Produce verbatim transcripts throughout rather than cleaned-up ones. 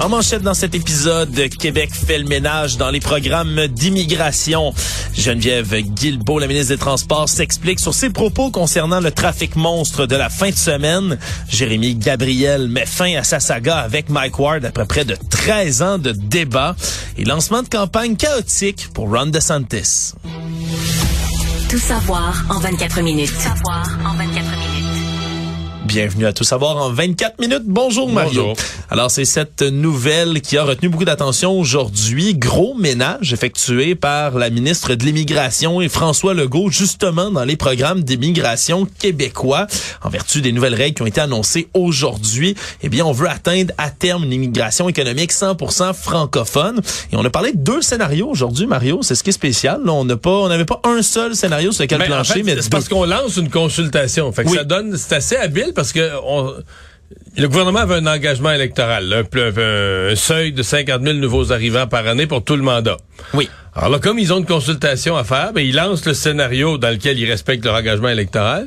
En manchette dans cet épisode, Québec fait le ménage dans les programmes d'immigration. Geneviève Guilbault, la ministre des Transports, s'explique sur ses propos concernant le trafic monstre de la fin de semaine. Jérémy Gabriel met fin à sa saga avec Mike Ward après près de treize ans de débats. Et lancement de campagne chaotique pour Ron DeSantis. Tout savoir en vingt-quatre minutes. Tout savoir en vingt-quatre minutes. Bienvenue à Tout savoir en vingt-quatre minutes. Bonjour Mario. Bonjour. Alors c'est cette nouvelle qui a retenu beaucoup d'attention aujourd'hui. Gros ménage effectué par la ministre de l'Immigration et François Legault justement dans les programmes d'immigration québécois. En vertu des nouvelles règles qui ont été annoncées aujourd'hui, eh bien on veut atteindre à terme une immigration économique cent pour cent francophone. Et on a parlé de deux scénarios aujourd'hui Mario, c'est ce qui est spécial. Là, on n'a pas, on n'avait pas un seul scénario sur lequel mais plancher. En fait, mais c'est deux. Parce qu'on lance une consultation. Fait que oui. Ça donne, c'est assez habile. Parce que on, le gouvernement avait un engagement électoral, là, un, un seuil de cinquante mille nouveaux arrivants par année pour tout le mandat. Oui. Alors là, comme ils ont une consultation à faire, ben, ils lancent le scénario dans lequel ils respectent leur engagement électoral.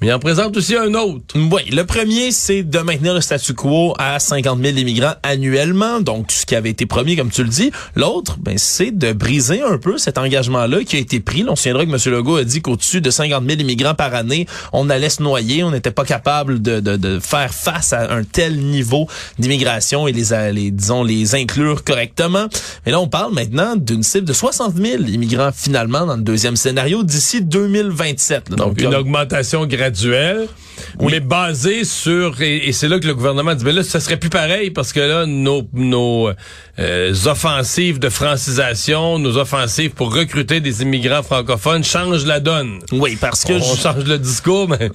Mais il en présente aussi un autre. Oui, le premier, c'est de maintenir le statu quo à cinquante mille immigrants annuellement, donc ce qui avait été promis, comme tu le dis. L'autre, ben, c'est de briser un peu cet engagement-là qui a été pris. On se souviendra que M. Legault a dit qu'au-dessus de cinquante mille immigrants par année, on allait se noyer, on n'était pas capable de, de, de faire face à un tel niveau d'immigration et les, les, disons, les inclure correctement. Mais là, on parle maintenant d'une cible de soixante mille immigrants finalement dans le deuxième scénario d'ici deux mille vingt-sept. Là. Donc, donc une là, augmentation graduelle. Graduel, oui. Mais basé sur, et, et c'est là que le gouvernement dit, ben là, ça serait plus pareil parce que là, nos, nos euh, offensives de francisation, nos offensives pour recruter des immigrants francophones changent la donne. Oui, parce que... On, on change le discours, mais...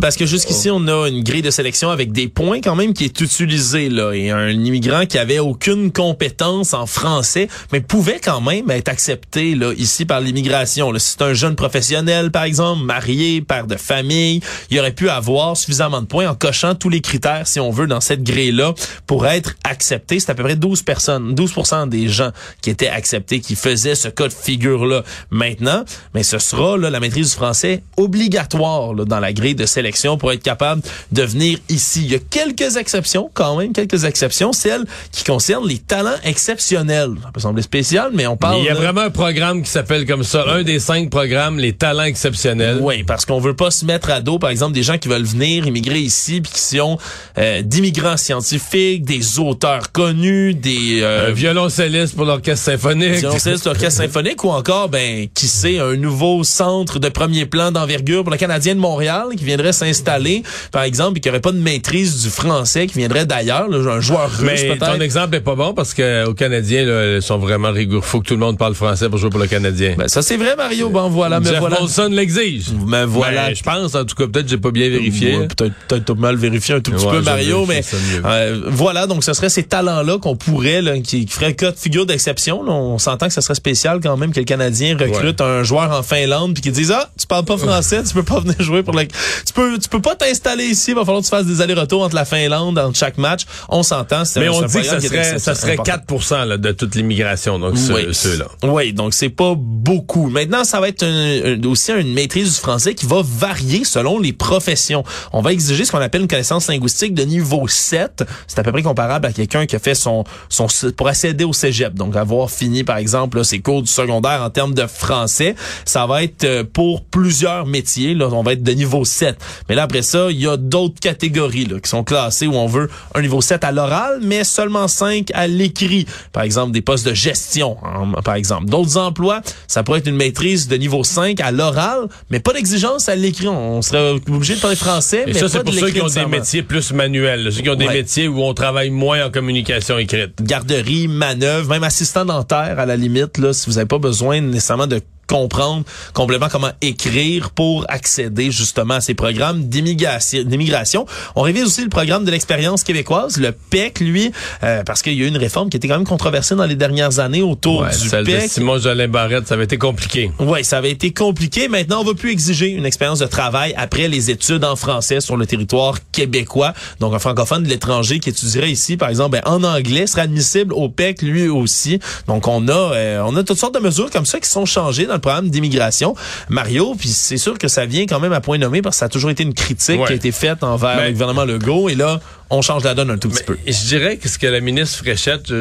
Parce que jusqu'ici, on a une grille de sélection avec des points quand même qui est utilisée, là. Et un immigrant qui avait aucune compétence en français, mais pouvait quand même être accepté, là, ici par l'immigration. Là, si c'est un jeune professionnel, par exemple, marié, père de famille, il aurait pu avoir suffisamment de points en cochant tous les critères, si on veut, dans cette grille-là pour être accepté. C'est à peu près douze personnes, douze pour cent des gens qui étaient acceptés, qui faisaient ce cas de figure-là maintenant. Mais ce sera là, la maîtrise du français obligatoire là, dans la grille de sélection pour être capable de venir ici. Il y a quelques exceptions quand même, quelques exceptions. Celles qui concernent les talents exceptionnels. Ça peut sembler spécial, mais on parle... Mais il y a là... vraiment un programme qui s'appelle comme ça. Un des cinq programmes, les talents exceptionnels. Oui, parce qu'on veut pas se mettre à par exemple, des gens qui veulent venir immigrer ici puis qui sont euh, d'immigrants scientifiques, des auteurs connus, des... Euh, un violoncelliste pour l'orchestre symphonique. Violoncelliste pour l'orchestre symphonique ou encore, ben, qui sait, un nouveau centre de premier plan d'envergure pour le Canadien de Montréal qui viendrait s'installer, par exemple, et qui n'aurait pas de maîtrise du français, qui viendrait d'ailleurs, là, un joueur russe mais peut-être. Mais ton exemple est pas bon parce qu'aux Canadiens, là, ils sont vraiment rigoureux. Faut que tout le monde parle français pour jouer pour le Canadien. Ben, ça, c'est vrai, Mario. Ben, voilà. Jeff voilà. Molson l'exige. Ben, voilà. Ben, je pense, en tout cas, peut-être j'ai pas bien vérifié. Ouais, peut-être peut-être mal vérifié un tout petit ouais, peu, Mario, mais euh, voilà, donc ce serait ces talents-là qu'on pourrait, là, qui, qui ferait cas de figure d'exception. Là, on s'entend que ce serait spécial quand même que le Canadien recrute ouais. un joueur en Finlande puis qu'il dise « Ah, tu parles pas français, tu peux pas venir jouer pour la... Tu peux, tu peux pas t'installer ici, il va falloir que tu fasses des allers-retours entre la Finlande, entre chaque match. » On s'entend. C'est mais on dit que ça serait, ça serait quatre pour cent là, de toute l'immigration, donc oui. ce, ceux-là. Oui, donc c'est pas beaucoup. Maintenant, ça va être un, un, aussi une maîtrise du français qui va varier selon les professions. On va exiger ce qu'on appelle une connaissance linguistique de niveau sept. C'est à peu près comparable à quelqu'un qui a fait son, son, pour accéder au cégep. Donc, avoir fini, par exemple, là, ses cours du secondaire en termes de français. Ça va être pour plusieurs métiers. Là, on va être de niveau sept. Mais là, après ça, il y a d'autres catégories, là, qui sont classées où on veut un niveau sept à l'oral, mais seulement cinq à l'écrit. Par exemple, des postes de gestion, hein, par exemple. D'autres emplois, ça pourrait être une maîtrise de niveau cinq à l'oral, mais pas d'exigence à l'écrit. On On serait obligé de parler français, mais et ça, pas c'est pour de ceux qui ont des métiers plus manuels, là, ceux qui ont ouais. des métiers où on travaille moins en communication écrite. Garderie, manœuvre, même assistant dentaire, à la limite, là, si vous n'avez pas besoin nécessairement de comprendre complètement comment écrire pour accéder justement à ces programmes d'immigration. On révise aussi le programme de l'expérience québécoise, le P E C, lui, euh, parce qu'il y a eu une réforme qui était quand même controversée dans les dernières années autour ouais, du celle P E C. De Simon-Jolin-Barrette, ça avait été compliqué. Oui, ça avait été compliqué. Maintenant, on va plus exiger une expérience de travail après les études en français sur le territoire québécois. Donc, un francophone de l'étranger qui étudierait ici, par exemple, ben, en anglais, sera admissible au P E C lui aussi. Donc, on a, euh, on a toutes sortes de mesures comme ça qui sont changées dans le programme d'immigration. Mario, puis c'est sûr que ça vient quand même à point nommé parce que ça a toujours été une critique ouais. qui a été faite envers ben, le gouvernement Legault. Et là, on change la donne un tout petit ben, peu. Je dirais que ce que la ministre Fréchette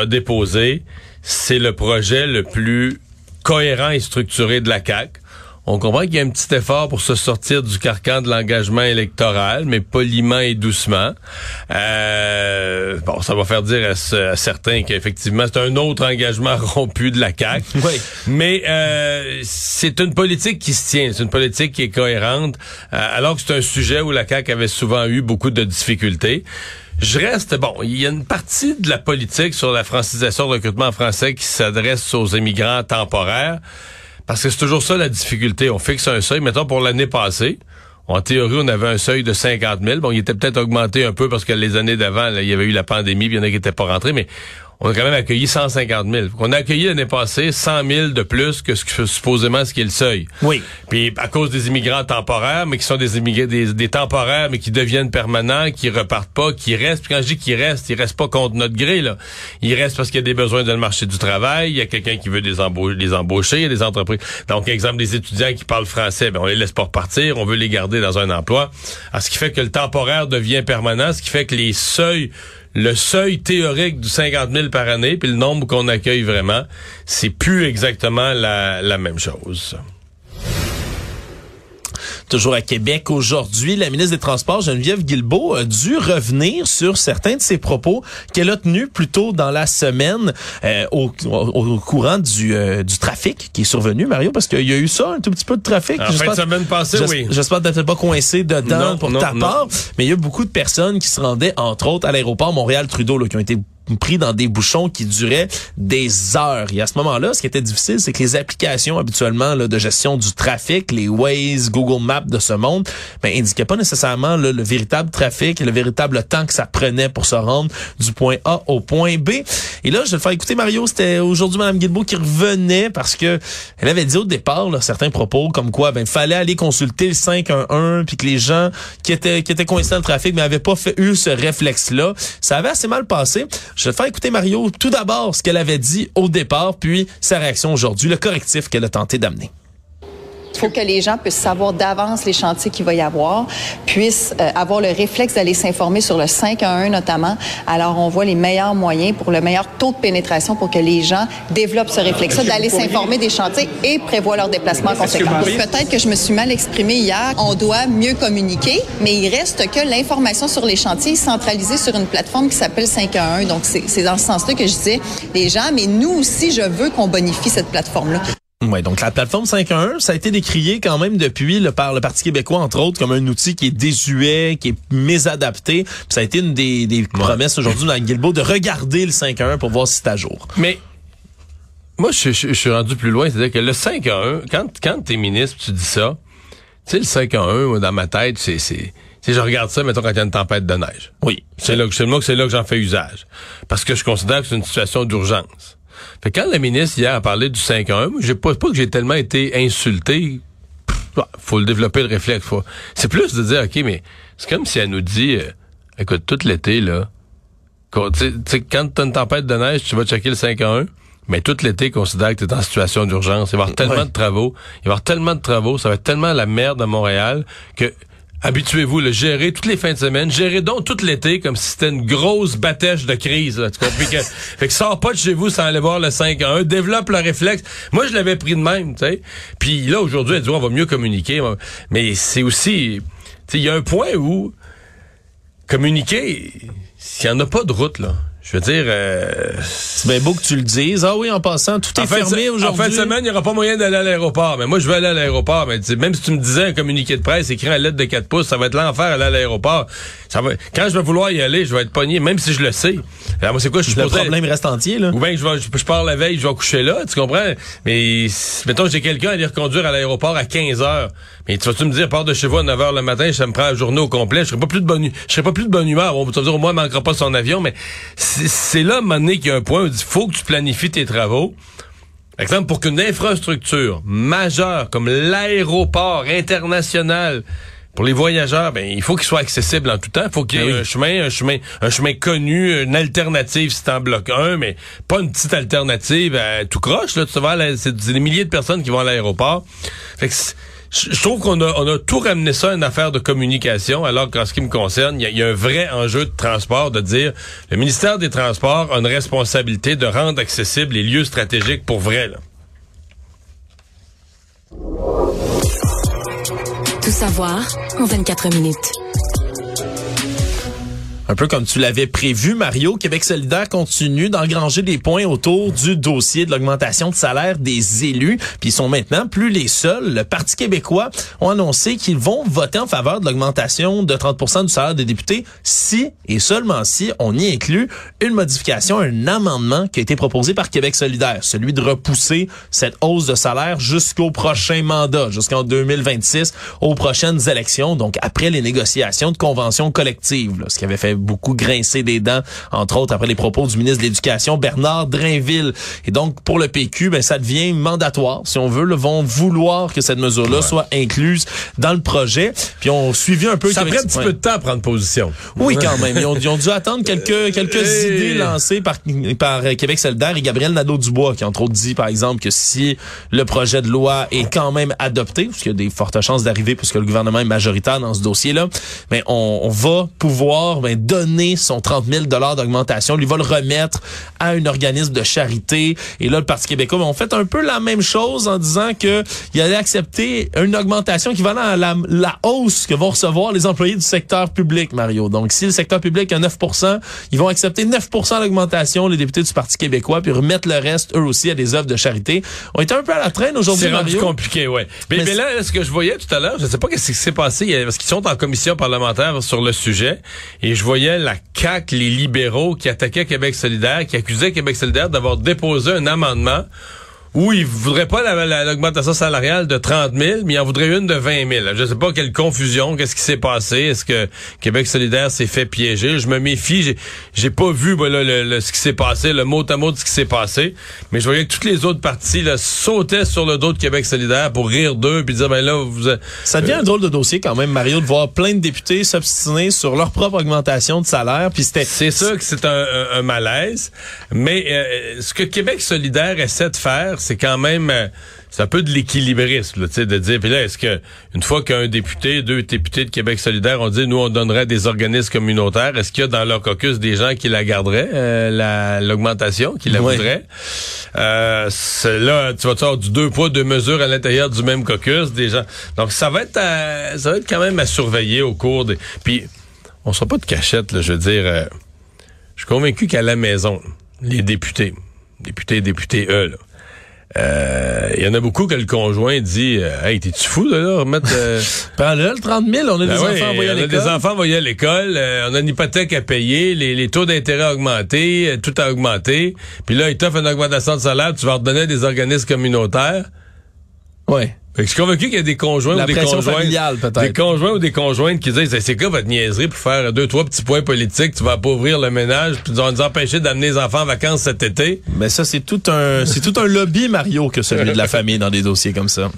a déposé, c'est le projet le plus cohérent et structuré de la C A Q. On comprend qu'il y a un petit effort pour se sortir du carcan de l'engagement électoral, mais poliment et doucement. Euh, bon, ça va faire dire à, ce, à certains qu'effectivement, c'est un autre engagement rompu de la C A Q. Oui. Mais euh, c'est une politique qui se tient, c'est une politique qui est cohérente, euh, alors que c'est un sujet où la C A Q avait souvent eu beaucoup de difficultés. Je reste, bon, il y a une partie de la politique sur la francisation, le recrutement en français qui s'adresse aux immigrants temporaires, parce que c'est toujours ça la difficulté. On fixe un seuil, mettons pour l'année passée, en théorie, on avait un seuil de cinquante mille. Bon, il était peut-être augmenté un peu parce que les années d'avant, là, il y avait eu la pandémie, puis il y en a qui n'étaient pas rentrés, mais on a quand même accueilli cent cinquante mille. On a accueilli l'année passée cent mille de plus que, ce que supposément ce qui est le seuil. Oui. Puis à cause des immigrants temporaires, mais qui sont des immigrants des, des temporaires, mais qui deviennent permanents, qui repartent pas, qui restent. Puis quand je dis qu'ils restent, ils restent pas contre notre gré, là. Ils restent parce qu'il y a des besoins dans le marché du travail, il y a quelqu'un qui veut des embaucher, les embaucher, il y a des entreprises. Donc, exemple, des étudiants qui parlent français, ben on les laisse pas repartir, on veut les garder dans un emploi. Alors, ce qui fait que le temporaire devient permanent, ce qui fait que les seuils le seuil théorique du cinquante mille par année, puis le nombre qu'on accueille vraiment, c'est plus exactement la, la même chose. Toujours à Québec aujourd'hui, la ministre des Transports, Geneviève Guilbault, a dû revenir sur certains de ses propos qu'elle a tenus plus tôt dans la semaine euh, au, au, au courant du, euh, du trafic qui est survenu, Mario, parce qu'il y a eu ça, un tout petit peu de trafic. En fin de semaine passée, oui. J'espère que tu n'es pas coincé dedans non, pour non, ta non. part, mais il y a beaucoup de personnes qui se rendaient, entre autres, à l'aéroport Montréal-Trudeau, là, qui ont été pris dans des bouchons qui duraient des heures. Et à ce moment-là, ce qui était difficile, c'est que les applications habituellement là, de gestion du trafic, les Waze, Google Maps de ce monde, ben, indiquaient pas nécessairement là, le véritable trafic et le véritable temps que ça prenait pour se rendre du point A au point B. Et là, je vais le faire écouter, Mario, c'était aujourd'hui Mme Guilbault qui revenait parce que elle avait dit au départ là, certains propos comme quoi ben, il fallait aller consulter le cinq un un puis que les gens qui étaient, qui étaient coincés dans le trafic mais n'avaient pas fait, eu ce réflexe-là. Ça avait assez mal passé. Je vais te faire écouter, Mario, tout d'abord ce qu'elle avait dit au départ, puis sa réaction aujourd'hui, le correctif qu'elle a tenté d'amener. Il faut que les gens puissent savoir d'avance les chantiers qu'il va y avoir, puissent euh, avoir le réflexe d'aller s'informer sur le cinq un un notamment. Alors, on voit les meilleurs moyens pour le meilleur taux de pénétration pour que les gens développent ce réflexe-là, d'aller s'informer des chantiers et prévoir leur déplacement en conséquence. Peut-être que je me suis mal exprimée hier. On doit mieux communiquer, mais il reste que l'information sur les chantiers est centralisée sur une plateforme qui s'appelle cinq un un. Donc, c'est, c'est dans ce sens-là que je disais les gens, mais nous aussi, je veux qu'on bonifie cette plateforme-là. Ouais, donc la plateforme cinq un un, ça a été décrié quand même depuis le, par le Parti québécois, entre autres, comme un outil qui est désuet, qui est mésadapté. Puis ça a été une des, des ouais. promesses aujourd'hui dans Guilbault de regarder le cinq un un pour voir si c'est à jour. Mais moi, je, je, je suis rendu plus loin. C'est-à-dire que le cinq un un, quand, quand t'es ministre, tu dis ça, tu sais, le cinq un un, dans ma tête, c'est... c'est si je regarde ça, mettons, quand il y a une tempête de neige. Oui. C'est là que, c'est là que, c'est là que j'en fais usage. Parce que je considère que c'est une situation d'urgence. Fait quand la ministre hier a parlé du cinq un un, je pas, pas que j'ai tellement été insulté. Pff, faut le développer le réflexe. Faut. C'est plus de dire, OK, mais c'est comme si elle nous dit, euh, écoute, tout l'été, là, quand t'as une tempête de neige, tu vas checker le cinq un un, mais tout l'été, considère que t'es en situation d'urgence. Il va y avoir tellement ouais. de travaux, il va y avoir tellement de travaux, ça va être tellement la merde à Montréal que... Habituez-vous, le gérer toutes les fins de semaine, gérer donc tout l'été comme si c'était une grosse batèche de crise. Là, tu comprends? que, fait que sors pas de chez vous sans aller voir le cinq un un, développe le réflexe. Moi, je l'avais pris de même, tu sais. Puis là, aujourd'hui, elle dit, on va mieux communiquer. Mais c'est aussi, tu sais, il y a un point où communiquer, il n'y en a pas de route, là. Je veux dire... Euh... C'est bien beau que tu le dises. Ah oui, en passant, tout est fermé aujourd'hui. En fin de semaine, il n'y aura pas moyen d'aller à l'aéroport. Mais moi, je vais aller à l'aéroport. Mais même si tu me disais un communiqué de presse écrit en lettre de quatre pouces, ça va être l'enfer aller à l'aéroport. Ça va... Quand je vais vouloir y aller, je vais être pogné, même si je le sais. Alors, moi, c'est quoi, je suis Le problème reste entier, là. Ou bien, je, vais, je, je pars la veille, je vais coucher là, tu comprends? Mais, mettons, j'ai quelqu'un à aller reconduire à l'aéroport à quinze heures. Mais tu vas-tu me dire, pars de chez vous à neuf heures le matin, ça me prend la journée au complet. Je serai pas plus de bonne, je serai pas plus de bonne humeur. Bon, tu vas dire, au moins, il manquera pas son avion, mais c'est là, à un moment donné, qu'il y a un point où il faut que tu planifies tes travaux. Par exemple, pour qu'une infrastructure majeure, comme l'aéroport international pour les voyageurs, ben il faut qu'il soit accessible en tout temps. Il faut qu'il y ait ah oui. un chemin, un chemin, un chemin connu, une alternative si t'en bloques un, mais pas une petite alternative à tout croche. Là, tu vas, c'est des milliers de personnes qui vont à l'aéroport. Fait que je trouve qu'on a, on a tout ramené ça à une affaire de communication, alors qu'en ce qui me concerne, il y, y a un vrai enjeu de transport, de dire le ministère des Transports a une responsabilité de rendre accessibles les lieux stratégiques pour vrai. Là. Tout savoir en vingt-quatre minutes. Un peu comme tu l'avais prévu, Mario, Québec solidaire continue d'engranger des points autour du dossier de l'augmentation de salaire des élus. Puis ils sont maintenant plus les seuls. Le Parti québécois ont annoncé qu'ils vont voter en faveur de l'augmentation de trente pour cent du salaire des députés si, et seulement si, on y inclut une modification, un amendement qui a été proposé par Québec solidaire. Celui de repousser cette hausse de salaire jusqu'au prochain mandat, jusqu'en deux mille vingt-six, aux prochaines élections, donc après les négociations de conventions collectives, là, ce qui avait fait beaucoup grincer des dents, entre autres après les propos du ministre de l'Éducation, Bernard Drainville. Et donc, pour le P Q, ben, ça devient mandatoire, si on veut. Là, vont vouloir que cette mesure-là ouais. soit incluse dans le projet. Puis on suivi un peu... Ça prend un petit point. peu de temps à prendre position. Oui, quand même. Ils ont, ils ont dû attendre quelques, quelques et... idées lancées par, par Québec solidaire et Gabriel Nadeau-Dubois, qui entre autres dit, par exemple, que si le projet de loi est quand même adopté, parce qu'il y a des fortes chances d'arriver, puisque le gouvernement est majoritaire dans ce dossier-là, ben, on, on va pouvoir... Ben, donner son trente mille dollars d'augmentation. Lui va le remettre à un organisme de charité. Et là, le Parti québécois, on fait un peu la même chose en disant que il allait accepter une augmentation équivalente à la, la hausse que vont recevoir les employés du secteur public, Mario. Donc, si le secteur public a neuf pour cent, ils vont accepter neuf pour cent d'augmentation, les députés du Parti québécois, puis remettre le reste, eux aussi, à des œuvres de charité. On était un peu à la traîne aujourd'hui, Mario. C'est compliqué, ouais. Mais, mais, mais là, ce que je voyais tout à l'heure, je sais pas qu'est-ce qui s'est passé, parce qu'ils sont en commission parlementaire sur le sujet, et je vois la C A Q, les libéraux qui attaquaient Québec solidaire, qui accusaient Québec solidaire d'avoir déposé un amendement où ils voudraient pas la, la, l'augmentation salariale de trente mille, mais ils en voudraient une de vingt mille. Je sais pas quelle confusion, qu'est-ce qui s'est passé, est-ce que Québec solidaire s'est fait piéger? Je me méfie, j'ai, j'ai pas vu ben, là, le, le, ce qui s'est passé, le mot à mot de ce qui s'est passé, mais je voyais que toutes les autres parties là, sautaient sur le dos de Québec solidaire pour rire d'eux, puis dire, ben là, vous... Ça devient euh, un drôle de dossier quand même, Mario, de voir plein de députés s'obstiner sur leur propre augmentation de salaire, puis c'était... C'est sûr que c'est un, un, un malaise, mais euh, ce que Québec solidaire essaie de faire, c'est quand même, c'est un peu de l'équilibrisme, tu sais, de dire, puis là, est-ce que une fois qu'un député, deux députés de Québec solidaire ont dit, nous, on donnerait à des organismes communautaires, est-ce qu'il y a dans leur caucus des gens qui la garderaient, euh, la, l'augmentation, qui la oui. voudraient? Euh, c'est là, tu vas avoir du deux poids, deux mesures à l'intérieur du même caucus, des gens. Donc, ça va être à, ça va être quand même à surveiller au cours des... Puis, on sera pas de cachette, là, je veux dire, euh, je suis convaincu qu'à la maison, les députés, députés, députés, eux, là, Il euh, y en a beaucoup que le conjoint dit euh, « Hey, t'es-tu fou de là, remettre... Euh... » Prends-le, le trente mille, on a ben des ouais, enfants envoyés à l'école. On a des enfants envoyés à l'école, euh, on a une hypothèque à payer, les, les taux d'intérêt augmentés, euh, tout a augmenté. Puis là, ils t'offrent une augmentation de salaire, tu vas redonner à des organismes communautaires. Ouais. Fait que je suis convaincu qu'il y a des conjoints La ou des conjointes, peut-être. des conjoints ou des conjointes qui disent, c'est quoi votre niaiserie pour faire deux, trois petits points politiques, tu vas appauvrir le ménage, puis tu vas nous empêcher d'amener les enfants en vacances cet été. Mais ça, c'est tout un, c'est tout un lobby, Mario, que celui de la famille dans des dossiers comme ça.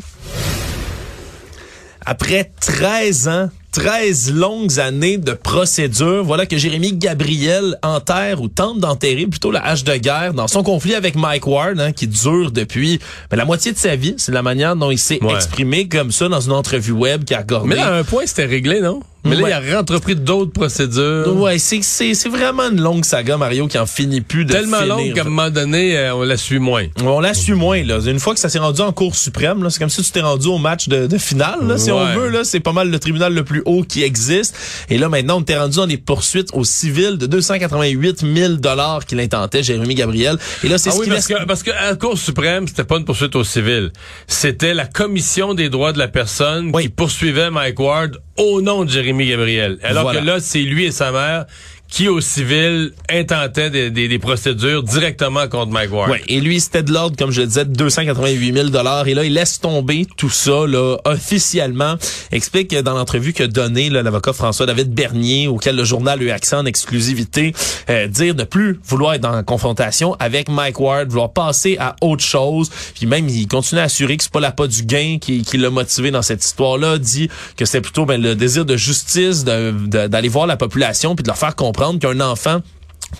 Après treize ans, treize longues années de procédure, voilà que Jérémy Gabriel enterre ou tente d'enterrer plutôt la hache de guerre dans son conflit avec Mike Ward, hein, qui dure depuis ben, la moitié de sa vie. C'est la manière dont il s'est ouais. exprimé comme ça dans une entrevue web qui a accordé. Mais là, à un point, c'était réglé, non? Mais là, ouais. il a entrepris d'autres procédures. Ouais, c'est, c'est, c'est vraiment une longue saga, Mario, qui en finit plus de Tellement finir. longue qu'à un moment donné, euh, on la suit moins. On la suit moins, là. Une fois que ça s'est rendu en Cour suprême, là, c'est comme si tu t'es rendu au match de, de finale, là, si ouais. on veut, là, c'est pas mal le tribunal le plus plus haut qui existe. Et là, maintenant, on était rendu dans des poursuites aux civils de deux cent quatre-vingt-huit mille dollars qu'il intentait, Jérémy Gabriel. Et là, c'est ah ce oui, qui parce reste... que parce que à la Cour suprême, c'était pas une poursuite aux civils. C'était la Commission des droits de la personne oui. qui poursuivait Mike Ward au nom de Jérémy Gabriel. Alors voilà. que là, c'est lui et sa mère qui, au civil, intentait des, des, des procédures directement contre Mike Ward. Ouais, et lui, c'était de l'ordre, comme je le disais, de deux cent quatre-vingt-huit mille dollars. Et là, il laisse tomber tout ça, là, officiellement. Explique dans l'entrevue que donné là, l'avocat François-David Bernier, auquel le journal a eu accès en exclusivité, euh, dire ne plus vouloir être en confrontation avec Mike Ward, vouloir passer à autre chose. Puis même, il continue à assurer que c'est pas l'appât du gain qui, qui l'a motivé dans cette histoire-là. Dit que c'est plutôt ben, le désir de justice, de, de, d'aller voir la population puis de leur faire comprendre qu'un enfant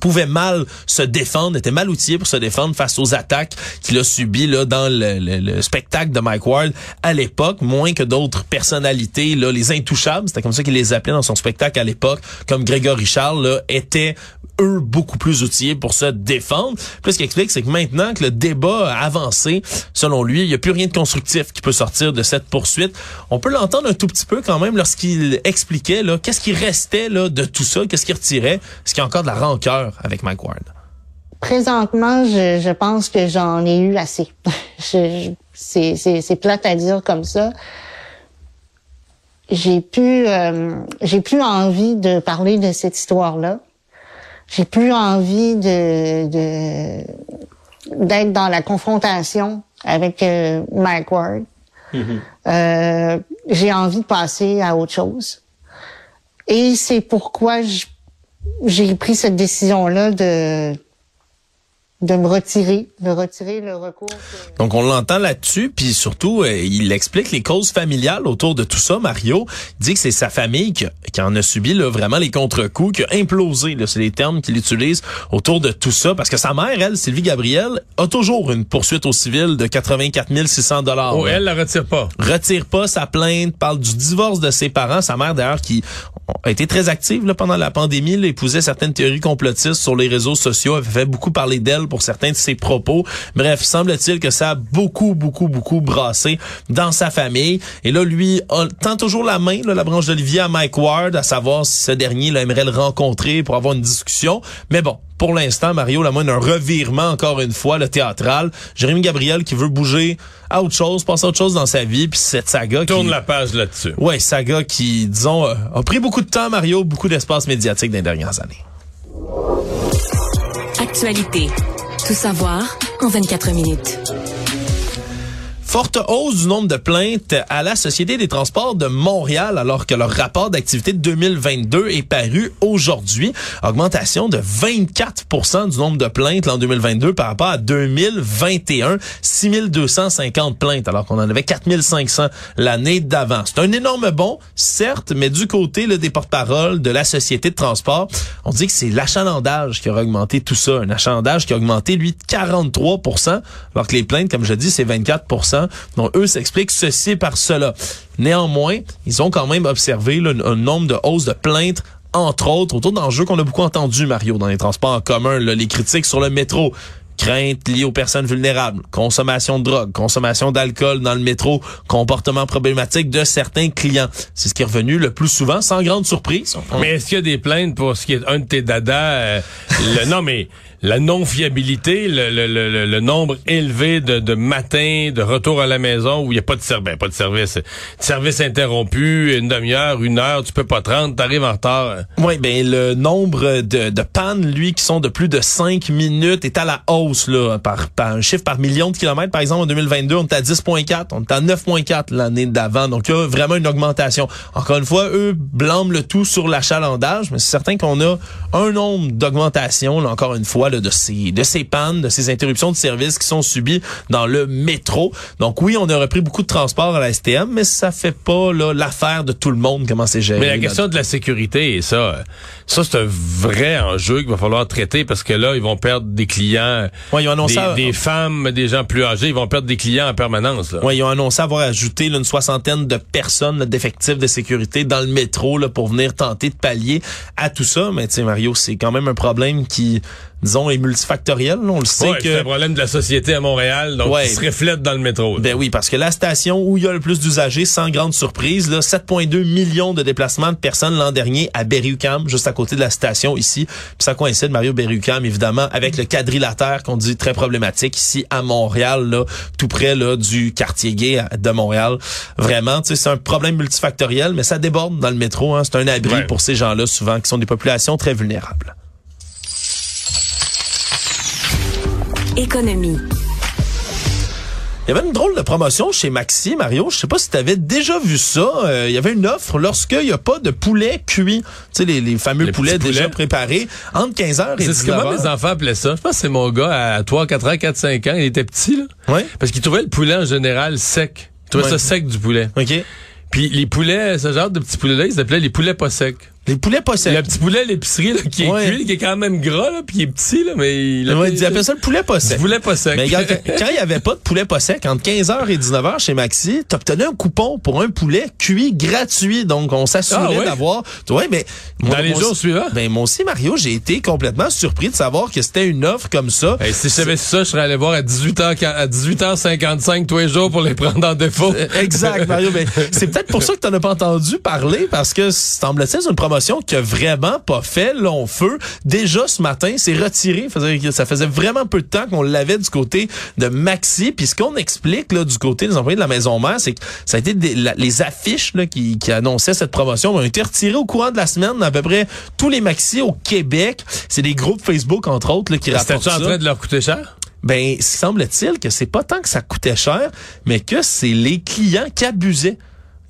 pouvait mal se défendre, était mal outillé pour se défendre face aux attaques qu'il a subies là, dans le, le, le spectacle de Mike Ward à l'époque, moins que d'autres personnalités, là, les intouchables, c'était comme ça qu'il les appelait dans son spectacle à l'époque, comme Grégory Charles, là, étaient eux beaucoup plus outillés pour se défendre. Puis ce qu'il explique, c'est que maintenant que le débat a avancé, selon lui, il n'y a plus rien de constructif qui peut sortir de cette poursuite. On peut l'entendre un tout petit peu quand même lorsqu'il expliquait là, qu'est-ce qui restait là, de tout ça, qu'est-ce qu'il retirait, est-ce qu'il y a encore de la rancœur avec Mike Ward? Présentement, je, je pense que j'en ai eu assez. Je, je, c'est, c'est, c'est plate à dire comme ça. J'ai plus, euh, j'ai plus envie de parler de cette histoire-là. J'ai plus envie de, de d'être dans la confrontation avec euh, Mike Ward. Mm-hmm. Euh, j'ai envie de passer à autre chose. Et c'est pourquoi je J'ai pris cette décision-là de de me retirer, de retirer le recours. Donc, on l'entend là-dessus, puis surtout, euh, il explique les causes familiales autour de tout ça, Mario. Il dit que c'est sa famille qui, qui en a subi là, vraiment les contre-coups, qui a implosé, là, c'est les termes qu'il utilise autour de tout ça, parce que sa mère, elle, Sylvie Gabrielle, a toujours une poursuite au civil de quatre-vingt-quatre mille six cents dollars. Oh, elle la retire pas. Retire pas sa plainte, parle du divorce de ses parents. Sa mère, d'ailleurs, qui a été très active là, pendant la pandémie, là, épousait certaines théories complotistes sur les réseaux sociaux, elle fait beaucoup parler d'elle pour certains de ses propos. Bref, semble-t-il que ça a beaucoup, beaucoup, beaucoup brassé dans sa famille. Et là, lui, on tend toujours la main, là, la branche d'Olivier à Mike Ward, à savoir si ce dernier là, aimerait le rencontrer pour avoir une discussion. Mais bon, pour l'instant, Mario, là, moi, un revirement, encore une fois, le théâtral. Jérémy Gabriel qui veut bouger à autre chose, passer à autre chose dans sa vie, puis cette saga Tourne qui... la page là-dessus. Ouais, saga qui, disons, a pris beaucoup de temps, Mario, beaucoup d'espace médiatique dans les dernières années. Actualité. Tout savoir en vingt-quatre minutes. Forte hausse du nombre de plaintes à la Société des Transports de Montréal alors que leur rapport d'activité de deux mille vingt-deux est paru aujourd'hui. Augmentation de vingt-quatre pour cent du nombre de plaintes en deux mille vingt-deux par rapport à deux mille vingt et un. six mille deux cent cinquante plaintes alors qu'on en avait quatre mille cinq cents l'année d'avant. C'est un énorme bond, certes, mais du côté là, des porte-paroles de la Société de Transport, on dit que c'est l'achalandage qui a augmenté tout ça. Un achalandage qui a augmenté, lui, de quarante-trois pour cent alors que les plaintes, comme je dis, c'est vingt-quatre pour cent. Donc, eux s'expliquent ceci par cela. Néanmoins, ils ont quand même observé là, un nombre de hausses de plaintes, entre autres, autour d'enjeux qu'on a beaucoup entendu, Mario, dans les transports en commun, là, les critiques sur le métro. Craintes liées aux personnes vulnérables, consommation de drogue, consommation d'alcool dans le métro, comportement problématique de certains clients. C'est ce qui est revenu le plus souvent, sans grande surprise. Mais est-ce qu'il y a des plaintes pour ce qui est un de tes dadas? Euh, le, non, mais la non-fiabilité, le, le, le, le nombre élevé de, de matins, de retour à la maison où il n'y a pas de service, pas de service, service interrompu, une demi-heure, une heure, tu peux pas te rendre, t'arrives en retard. Oui, ben le nombre de, de pannes, lui, qui sont de plus de cinq minutes, est à la hausse. Là, par, par un chiffre par million de kilomètres. Par exemple, en deux mille vingt-deux, on était à dix virgule quatre, on était à neuf virgule quatre l'année d'avant. Donc, il y a vraiment une augmentation. Encore une fois, eux blâment le tout sur l'achalandage, mais c'est certain qu'on a un nombre d'augmentations, là, encore une fois, là, de ces de ces pannes, de ces interruptions de service qui sont subies dans le métro. Donc, oui, on a repris beaucoup de transport à la S T M, mais ça fait pas là, l'affaire de tout le monde, comment c'est géré. Mais la question là, de la sécurité, et ça, ça c'est un vrai enjeu qu'il va falloir traiter parce que là, ils vont perdre des clients... Ouais, ils ont annoncé des, à... des femmes, des gens plus âgés, ils vont perdre des clients en permanence. Là. Ouais, ils ont annoncé avoir ajouté là, une soixantaine de personnes là, d'effectifs de sécurité dans le métro là, pour venir tenter de pallier à tout ça. Mais tu sais, Mario, c'est quand même un problème qui disons, est multifactoriel. Là, on le sait ouais, que... c'est un problème de la société à Montréal, donc ouais, il se reflète dans le métro. Là. Ben oui, parce que la station où il y a le plus d'usagers, sans grande surprise, là, sept virgule deux millions de déplacements de personnes l'an dernier à Berri-U Q A M, juste à côté de la station ici. Puis ça coïncide, Mario, Berri-U Q A M, évidemment, avec le quadrilatère qu'on dit très problématique ici à Montréal, là, tout près là du quartier gay de Montréal. Vraiment, tu sais, c'est un problème multifactoriel, mais ça déborde dans le métro. Hein. C'est un abri ouais. pour ces gens-là, souvent, qui sont des populations très vulnérables. Économie. Il y avait une drôle de promotion chez Maxi, Mario. Je sais pas si tu avais déjà vu ça. Euh, il y avait une offre lorsqu'il n'y a pas de poulet cuit. Tu sais, les, les fameux les poulets, poulets déjà préparés entre quinze heures et dix-neuf heures. C'est ce que moi, mes enfants appelaient ça. Je pense que c'est mon gars à trois, quatre ans, quatre, cinq ans. Il était petit, là. Ouais. Parce qu'il trouvait le poulet en général sec. Il trouvait ouais. ça sec du poulet. OK. Puis les poulets, ce genre de petits poulets-là, ils s'appelaient les poulets pas secs. Les poulets pas secs. Le petit poulet à l'épicerie là, qui est ouais. cuit, qui est quand même gras, là, puis il est petit, là, mais... Il ouais, appelle ça le poulet pas sec. Le poulet pas sec. Mais regarde, quand il n'y avait pas de poulet pas sec, entre quinze heures et dix-neuf heures chez Maxi, t'obtenais un coupon pour un poulet cuit gratuit. Donc, on s'assurait ah, ouais. d'avoir... Ouais, mais moi, dans les jours suivants? Ben, moi aussi, Mario, j'ai été complètement surpris de savoir que c'était une offre comme ça. Hey, si je savais ça, je serais allé voir à dix-huit heures, à dix-huit heures cinquante-cinq tous les jours pour les prendre en défaut. Exact, Mario. Mais c'est peut-être pour ça que t'en as pas entendu parler, parce que, semble-t-il, une promotion qui a vraiment pas fait long feu. Déjà ce matin, c'est retiré. Ça faisait vraiment peu de temps qu'on l'avait du côté de Maxi. Puis ce qu'on explique là, du côté des employés de la maison mère, c'est que ça a été des, la, les affiches là, qui, qui annonçaient cette promotion ont été retirées au courant de la semaine dans à peu près tous les Maxi au Québec. C'est des groupes Facebook, entre autres, là, qui rapportent ça. C'était en train de leur coûter cher? Ben, semble-t-il que c'est pas tant que ça coûtait cher, mais que c'est les clients qui abusaient.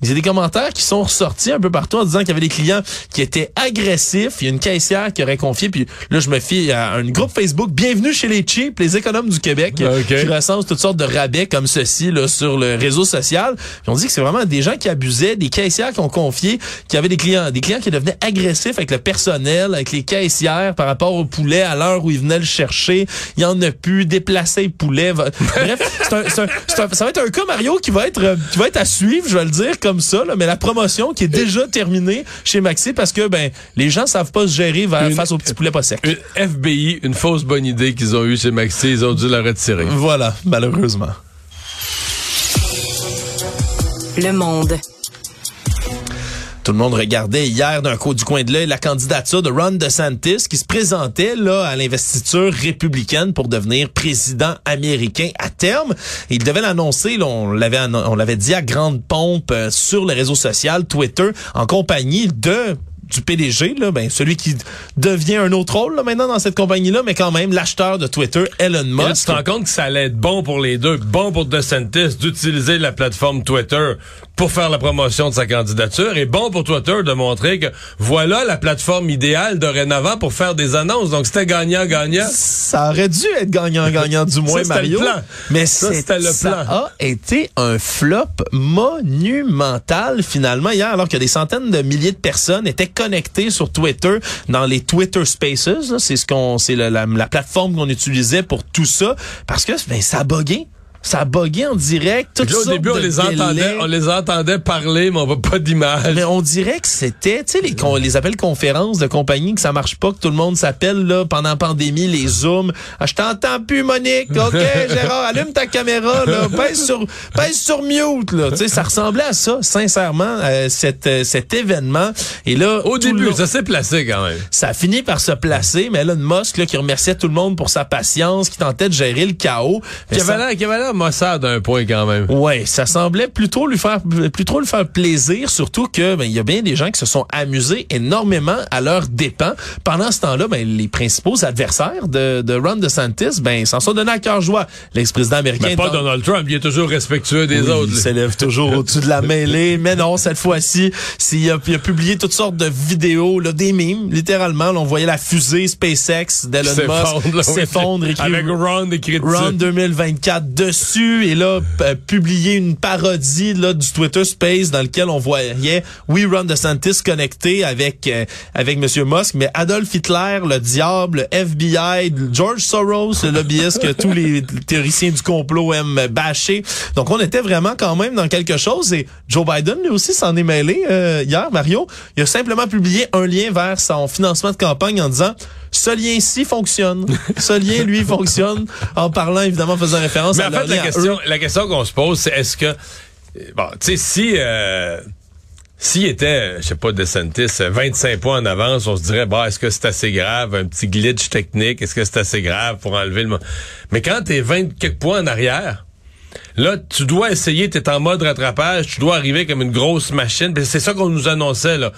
Il y a des commentaires qui sont ressortis un peu partout en disant qu'il y avait des clients qui étaient agressifs. Il y a une caissière qui aurait confié, puis là, je me fie à un groupe Facebook, Bienvenue chez les cheap, les économes du Québec, okay. qui recense toutes sortes de rabais comme ceci là, sur le réseau social. Puis on dit que c'est vraiment des gens qui abusaient, des caissières qui ont confié, qui avaient des clients, des clients qui devenaient agressifs avec le personnel, avec les caissières par rapport au poulet, à l'heure où ils venaient le chercher. Il y en a plus, déplacer le poulet. Bref, c'est un, c'est un, c'est un, ça va être un cas, Mario, qui va être, qui va être à suivre, je vais le dire, comme Comme ça, là, mais la promotion qui est déjà terminée chez Maxi parce que ben les gens savent pas se gérer vers, une, face aux petits poulets pas secs. Une F B I, une fausse bonne idée qu'ils ont eue chez Maxi, ils ont dû la retirer. Voilà, malheureusement. Le Monde. Tout le monde regardait hier d'un coup du coin de l'œil la candidature de Ron DeSantis qui se présentait là à l'investiture républicaine pour devenir président américain à terme. Il devait l'annoncer, là, on l'avait on l'avait dit à grande pompe euh, sur le réseau social Twitter en compagnie de du P D G, là, ben celui qui devient un autre rôle là, maintenant dans cette compagnie-là, mais quand même l'acheteur de Twitter, Elon Musk. Et là, tu te rends compte que ça allait être bon pour les deux, bon pour DeSantis d'utiliser la plateforme Twitter pour faire la promotion de sa candidature et bon pour Twitter de montrer que voilà la plateforme idéale dorénavant pour faire des annonces. Donc c'était gagnant-gagnant. Ça aurait dû être gagnant-gagnant du moins, ça, Mario. Le plan. Mais ça, c'était le plan. Ça a été un flop monumental finalement hier, alors que des centaines de milliers de personnes étaient connecté sur Twitter, dans les Twitter Spaces, là, c'est ce qu'on, c'est la, la, la plateforme qu'on utilisait pour tout ça, parce que ben, ça a bugué. Ça a bugué en direct. Tout ça. Au début, on les entendait, on les entendait parler, mais on n'a pas d'image. Mais on dirait que c'était, tu sais, les, con, les appels conférences de compagnie, que ça marche pas, que tout le monde s'appelle, là, pendant la pandémie, les Zooms. Ah, je t'entends plus, Monique. OK, Gérard, allume ta caméra, là. Pèse sur, pèse sur mute, là. Tu sais, ça ressemblait à ça, sincèrement, à cet, cet événement. Et là. Au début, long, ça s'est placé, quand même. Ça a fini par se placer, mais Elon Musk, là, qui remerciait tout le monde pour sa patience, qui tentait de gérer le chaos. Qui avait l'air, qui avait l'air Mossad d'un point quand même. Ouais, ça semblait plutôt lui faire plutôt lui faire plaisir, surtout que ben il y a bien des gens qui se sont amusés énormément à leurs dépens. Pendant ce temps-là, ben les principaux adversaires de de Ron DeSantis, ben s'en sont donnés à cœur joie. L'ex-président américain. Mais pas dans... Donald Trump, il est toujours respectueux des oui, autres. Il s'élève toujours au-dessus de la mêlée, mais non cette fois-ci, s'il a, il a publié toutes sortes de vidéos, là, des mimes, littéralement, là, on voyait la fusée SpaceX d'Elon Musk s'effondre oui. avec Ron écrit Ron deux mille vingt-quatre dessus. Et là, euh, publier une parodie là, du Twitter Space dans lequel on voyait, oui, Ron DeSantis connecté avec euh, avec Monsieur Musk, mais Adolf Hitler, le diable, F B I, George Soros, le lobbyiste que tous les théoriciens du complot aiment bâcher. Donc, on était vraiment quand même dans quelque chose. Et Joe Biden, lui aussi, s'en est mêlé euh, hier, Mario. Il a simplement publié un lien vers son financement de campagne en disant... Ce lien-ci fonctionne. Ce lien, lui, fonctionne en parlant, évidemment, en faisant référence mais à en fait, la question, la question qu'on se pose, c'est est-ce que... Bon, tu sais, si... Euh, S'il était, je sais pas, DeSantis, vingt-cinq points en avance, on se dirait, bah, est-ce que c'est assez grave, un petit glitch technique, est-ce que c'est assez grave pour enlever le... Mais quand t'es vingt quelques points en arrière, là, tu dois essayer, t'es en mode rattrapage, tu dois arriver comme une grosse machine, c'est ça qu'on nous annonçait, là.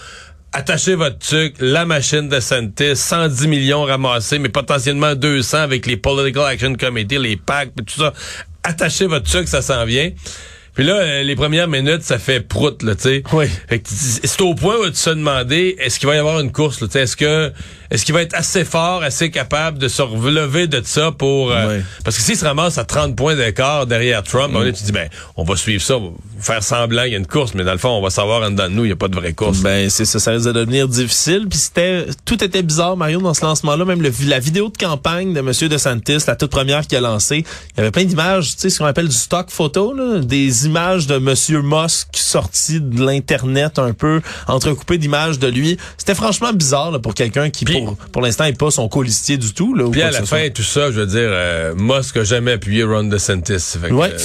Attachez votre truc, la machine DeSantis, cent dix millions ramassés, mais potentiellement deux cents avec les Political Action Committee, les PAC, tout ça. Attachez votre truc, ça s'en vient. Puis là, les premières minutes, ça fait prout, là, tu sais. Oui. Fait que c'est au point où tu te demandes, est-ce qu'il va y avoir une course, là, tu sais, est-ce que, est-ce qu'il va être assez fort, assez capable de se relever de ça pour, oui. euh, parce que s'il se ramasse à trente points d'écart derrière Trump, mm. ben là, tu te dis, ben, on va suivre ça, on va faire semblant, il y a une course, mais dans le fond, on va savoir en dedans de nous, il n'y a pas de vraie course. Ben, c'est ça, ça risque de devenir difficile, puis c'était, tout était bizarre, Mario, dans ce lancement-là, même le, la vidéo de campagne de M. DeSantis, la toute première qu'il a lancée, il y avait plein d'images, tu sais, ce qu'on appelle du stock photo, là, des images de Monsieur Musk sorti de l'Internet un peu, entrecoupé d'images de lui. C'était franchement bizarre là, pour quelqu'un qui, pis, pour, pour l'instant, n'est pas son colistier du tout. Puis à la fin, soit. Tout ça, je veux dire, euh, Musk n'a jamais appuyé Ron DeSantis. Fait que, ouais. euh,